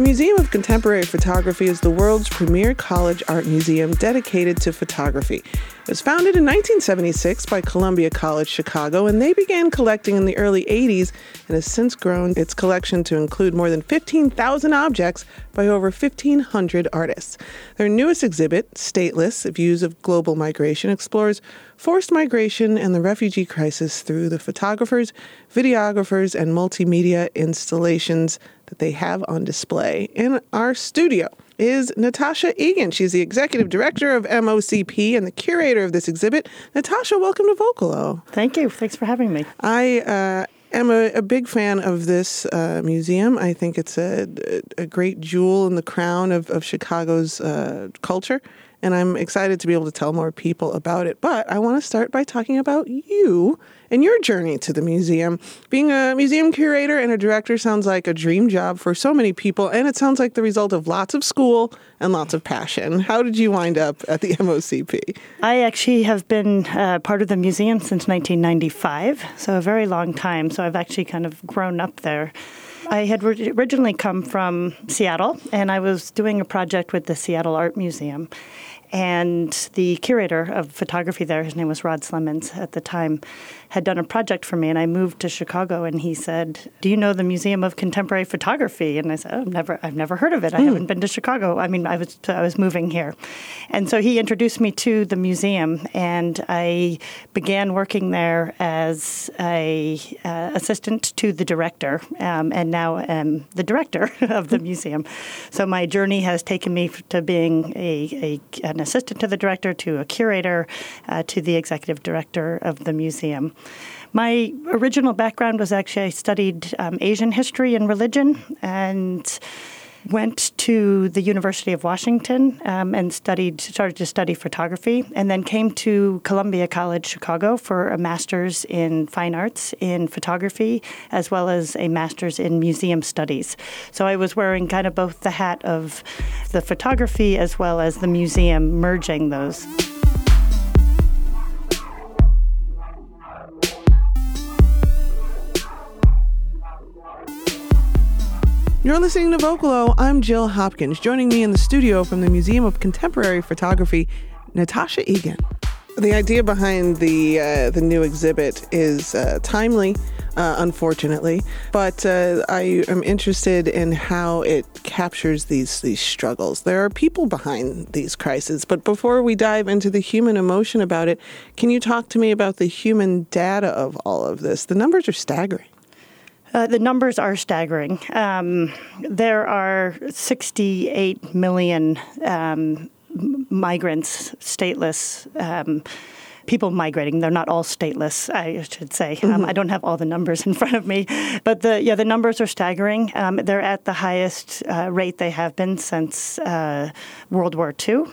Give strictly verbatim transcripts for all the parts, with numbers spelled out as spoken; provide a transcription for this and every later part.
The Museum of Contemporary Photography is the world's premier college art museum dedicated to photography. It was founded in nineteen seventy-six by Columbia College Chicago, and they began collecting in the early eighties and has since grown its collection to include more than fifteen thousand objects by over fifteen hundred artists. Their newest exhibit, Stateless: Views of Global Migration, explores forced migration and the refugee crisis through the photographers, videographers, and multimedia installations that they have on display. In our studio is Natasha Egan. She's the executive director of M O C P and the curator of this exhibit. Natasha, welcome to Vocalo. Thank you. Thanks for having me. I uh, am a, a big fan of this uh, museum. I think it's a, a great jewel in the crown of, of Chicago's uh, culture, and I'm excited to be able to tell more people about it. But I want to start by talking about you and your journey to the museum. Being a museum curator and a director sounds like a dream job for so many people, and it sounds like the result of lots of school and lots of passion. How did you wind up at the M O C P? I actually have been uh, part of the museum since nineteen ninety-five, so a very long time. So I've actually kind of grown up there. I had re- originally come from Seattle, and I was doing a project with the Seattle Art Museum. And the curator of photography there, his name was Rod Slemons at the time, had done a project for me, and I moved to Chicago, and he said, "Do you know the Museum of Contemporary Photography?" And I said, oh, I've never, I've never heard of it. I mm. haven't been to Chicago. I mean, I was I was moving here. And so he introduced me to the museum, and I began working there as a uh, assistant to the director, um, and now am the director of the museum. So my journey has taken me to being a, a an assistant to the director, to a curator, uh, to the executive director of the museum. My original background was actually I studied um, Asian history and religion, and went to the University of Washington um, and studied, started to study photography, and then came to Columbia College Chicago for a master's in fine arts in photography, as well as a master's in museum studies. So I was wearing kind of both the hat of the photography as well as the museum, merging those. You're listening to Vocalo. I'm Jill Hopkins. Joining me in the studio from the Museum of Contemporary Photography, Natasha Egan. The idea behind the uh, the new exhibit is uh, timely, uh, unfortunately, but uh, I am interested in how it captures these these struggles. There are people behind these crises, but before we dive into the human emotion about it, can you talk to me about the human data of all of this? The numbers are staggering. Uh, the numbers are staggering. Um, there are sixty-eight million um, migrants, stateless um, people migrating. They're not all stateless, I should say. Mm-hmm. Um, I don't have all the numbers in front of me, but the yeah the numbers are staggering. Um, they're at the highest uh, rate they have been since uh, World War Two.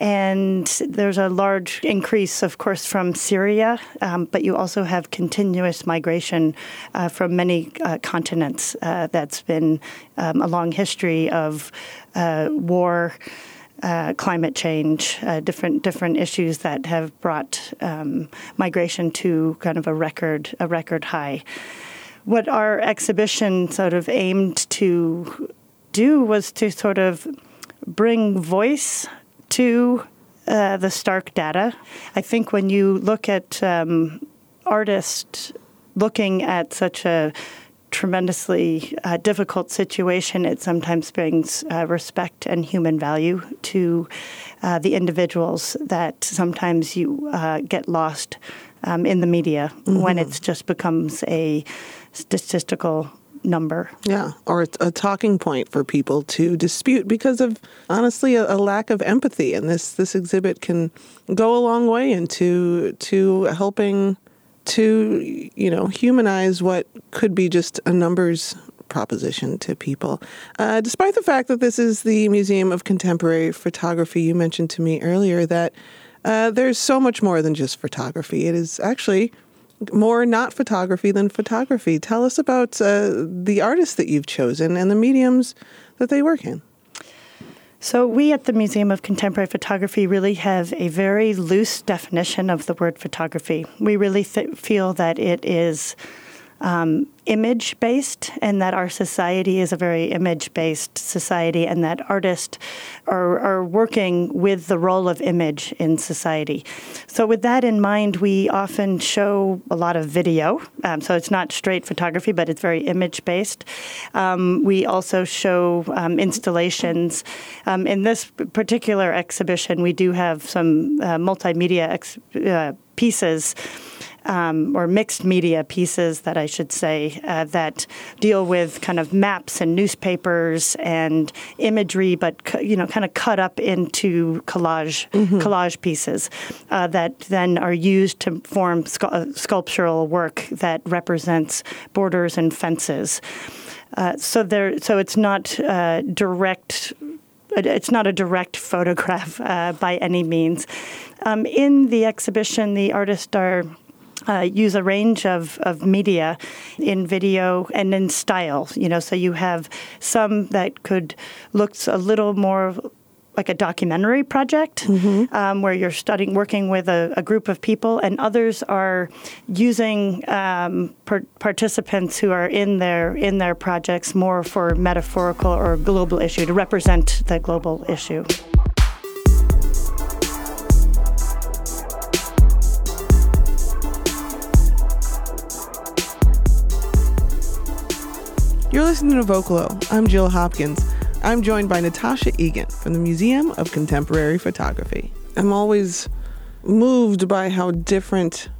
And there's a large increase, of course, from Syria, um, but you also have continuous migration uh, from many uh, continents. Uh, that's been um, a long history of uh, war, uh, climate change, uh, different different issues that have brought um, migration to kind of a record a record high. What our exhibition sort of aimed to do was to sort of bring voice to uh, the stark data. I think when you look at um, artists looking at such a tremendously uh, difficult situation, it sometimes brings uh, respect and human value to uh, the individuals that sometimes you uh, get lost um, in the media mm-hmm. when it just becomes a statistical number. Yeah, or it's a talking point for people to dispute because of, honestly, a, a lack of empathy. And this, this exhibit can go a long way into to helping to, you know, humanize what could be just a numbers proposition to people. Uh, despite the fact that this is the Museum of Contemporary Photography, you mentioned to me earlier that uh, there's so much more than just photography. It is actually more not photography than photography. Tell us about uh, the artists that you've chosen and the mediums that they work in. So we at the Museum of Contemporary Photography really have a very loose definition of the word photography. We really th- feel that it is um, image-based, and that our society is a very image-based society, and that artists are, are working with the role of image in society. So with that in mind, we often show a lot of video. Um, so it's not straight photography, but it's very image-based. Um, we also show um, installations. Um, in this particular exhibition, we do have some uh, multimedia ex- uh, pieces Um, or mixed media pieces that I should say, uh, that deal with kind of maps and newspapers and imagery, but, you know, kind of cut up into collage mm-hmm. collage pieces uh, that then are used to form scu- sculptural work that represents borders and fences. Uh, so there, so it's not uh, direct. It's not a direct photograph uh, by any means. Um, in the exhibition, the artists are. Uh, use a range of, of media in video and in style, you know, so you have some that could look a little more like a documentary project mm-hmm. um, where you're studying, working with a, a group of people, and others are using um, per- participants who are in their in their projects more for metaphorical or global issue, to represent the global issue. You're listening to Vocalo. I'm Jill Hopkins. I'm joined by Natasha Egan from the Museum of Contemporary Photography. I'm always moved by how different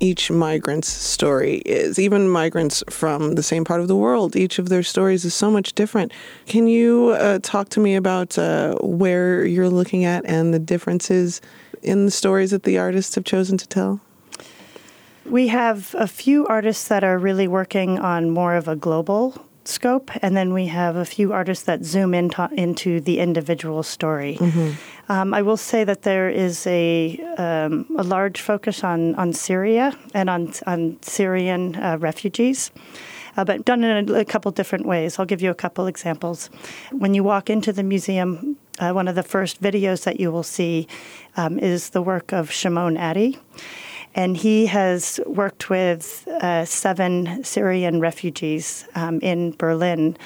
each migrant's story is. Even migrants from the same part of the world, each of their stories is so much different. Can you uh, talk to me about uh, where you're looking at and the differences in the stories that the artists have chosen to tell? We have a few artists that are really working on more of a global scope, and then we have a few artists that zoom in to, into the individual story. Mm-hmm. Um, I will say that there is a um, a large focus on, on Syria and on on Syrian uh, refugees, uh, but done in a, a couple different ways. I'll give you a couple examples. When you walk into the museum, uh, one of the first videos that you will see um, is the work of Shimon Attie. And he has worked with uh, seven Syrian refugees um, in Berlin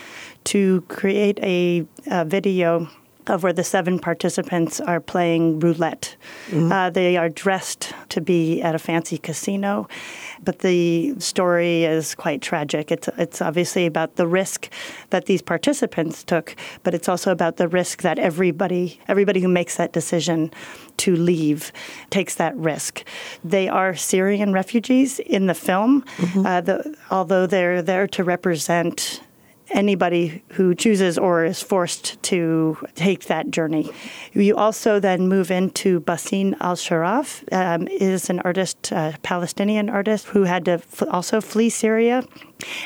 to create a, a video of where the seven participants are playing roulette. Mm-hmm. Uh, they are dressed to be at a fancy casino, but the story is quite tragic. It's it's obviously about the risk that these participants took, but it's also about the risk that everybody everybody who makes that decision to leave takes that risk. They are Syrian refugees in the film, mm-hmm. uh, the, although they're there to represent anybody who chooses or is forced to take that journey. You also then move into Basin al-Sharaf, um, is an artist, uh, Palestinian artist, who had to f- also flee Syria.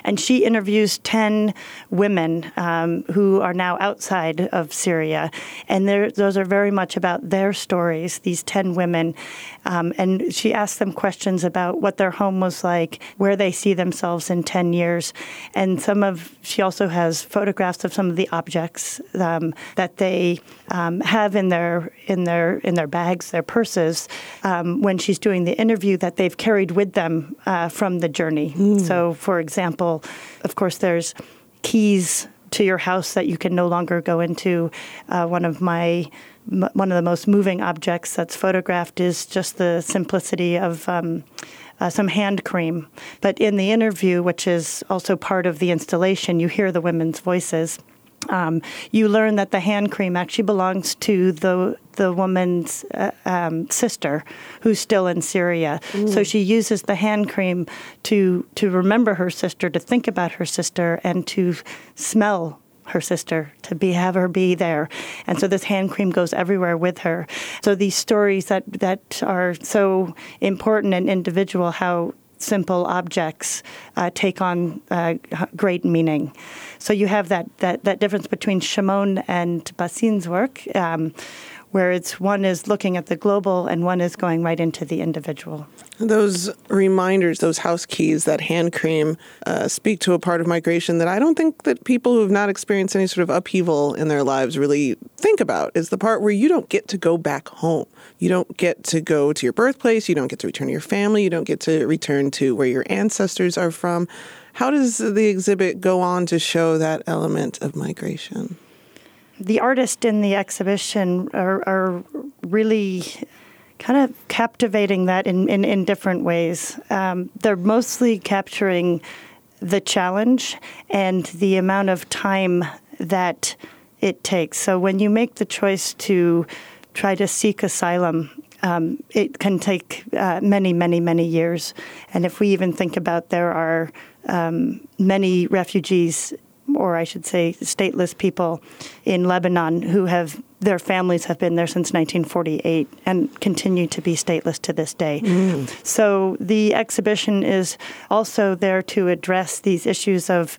And she interviews ten women um, who are now outside of Syria. And those are very much about their stories, these ten women. Um, and she asks them questions about what their home was like, where they see themselves in ten years. And some of she also has photographs of some of the objects um, that they um, have in their in their, in their bags, their purses, um, when she's doing the interview that they've carried with them uh, from the journey. Mm. So, for example, of course, there's keys to your house that you can no longer go into. Uh, one of my m- one of the most moving objects that's photographed is just the simplicity of um, uh, some hand cream. But in the interview, which is also part of the installation, you hear the women's voices. Um, you learn that the hand cream actually belongs to the the woman's uh, um, sister, who's still in Syria. Ooh. So she uses the hand cream to to remember her sister, to think about her sister, and to smell her sister, to be have her be there. And so this hand cream goes everywhere with her. So these stories that, that are so important and individual, how simple objects uh, take on uh, great meaning. So you have that, that, that difference between Shimon and Basin's work, um, where it's one is looking at the global and one is going right into the individual. Those reminders, those house keys, that hand cream uh, speak to a part of migration that I don't think that people who have not experienced any sort of upheaval in their lives really think about, is the part where you don't get to go back home. You don't get to go to your birthplace. You don't get to return to your family. You don't get to return to where your ancestors are from. How does the exhibit go on to show that element of migration? The artists in the exhibition are, are really kind of captivating that in, in, in different ways. Um, they're mostly capturing the challenge and the amount of time that it takes. So when you make the choice to try to seek asylum, um, it can take uh, many, many, many years. And if we even think about there are um, many refugees, or I should say stateless people in Lebanon who have, their families have been there since nineteen forty-eight and continue to be stateless to this day. Mm. So the exhibition is also there to address these issues of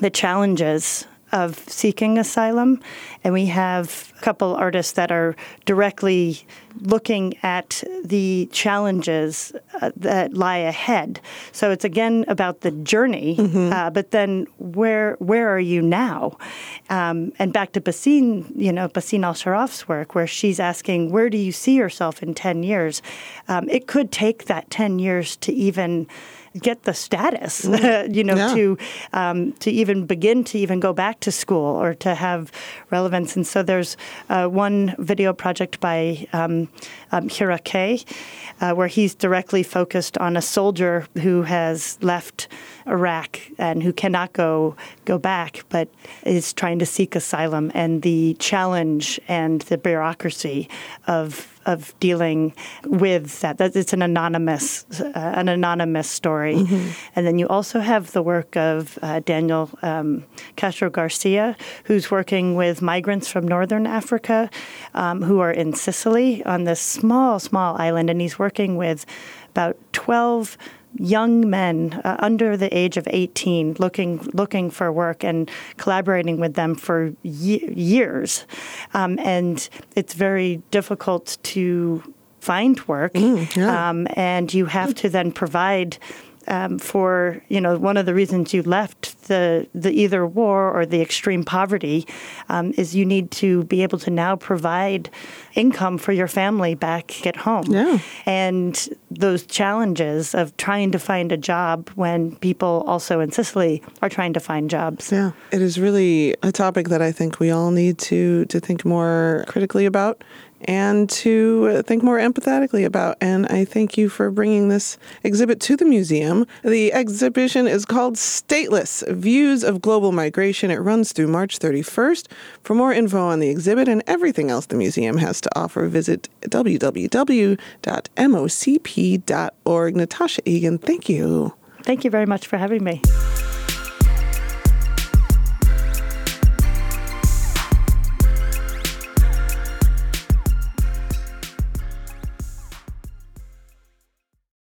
the challenges of seeking asylum. And we have a couple artists that are directly looking at the challenges uh, that lie ahead. So it's again about the journey, mm-hmm. uh, but then where where are you now? Um, and back to Basin, you know, Basin al-Sharaf's work, where she's asking, where do you see yourself in ten years? Um, it could take that ten years to even get the status, you know, yeah. to um, to even begin to even go back to school or to have relevance. And so there's uh, one video project by um, um, Hirakay uh, where he's directly focused on a soldier who has left Iraq and who cannot go go back, but is trying to seek asylum, and the challenge and the bureaucracy of of dealing with that. It's an anonymous uh, an anonymous story. Mm-hmm. And then you also have the work of uh, Daniel um, Castro Garcia, who's working with migrants from northern Africa um, who are in Sicily on this small, small island, and he's working with about twelve young men uh, under the age of eighteen looking looking for work and collaborating with them for ye- years. Um, and it's very difficult to find work. Mm, yeah. um, and you have to then provide um, for, you know, one of the reasons you left the, the either war or the extreme poverty um, is you need to be able to now provide income for your family back at home. Yeah. And those challenges of trying to find a job when people also in Sicily are trying to find jobs. Yeah, it is really a topic that I think we all need to, to think more critically about and to think more empathetically about. And I thank you for bringing this exhibit to the museum. The exhibition is called Stateless: Views of Global Migration. It runs through March thirty-first. For more info on the exhibit and everything else the museum has to offer, visit w w w dot m o c p dot org. Natasha Egan, thank you. Thank you very much for having me.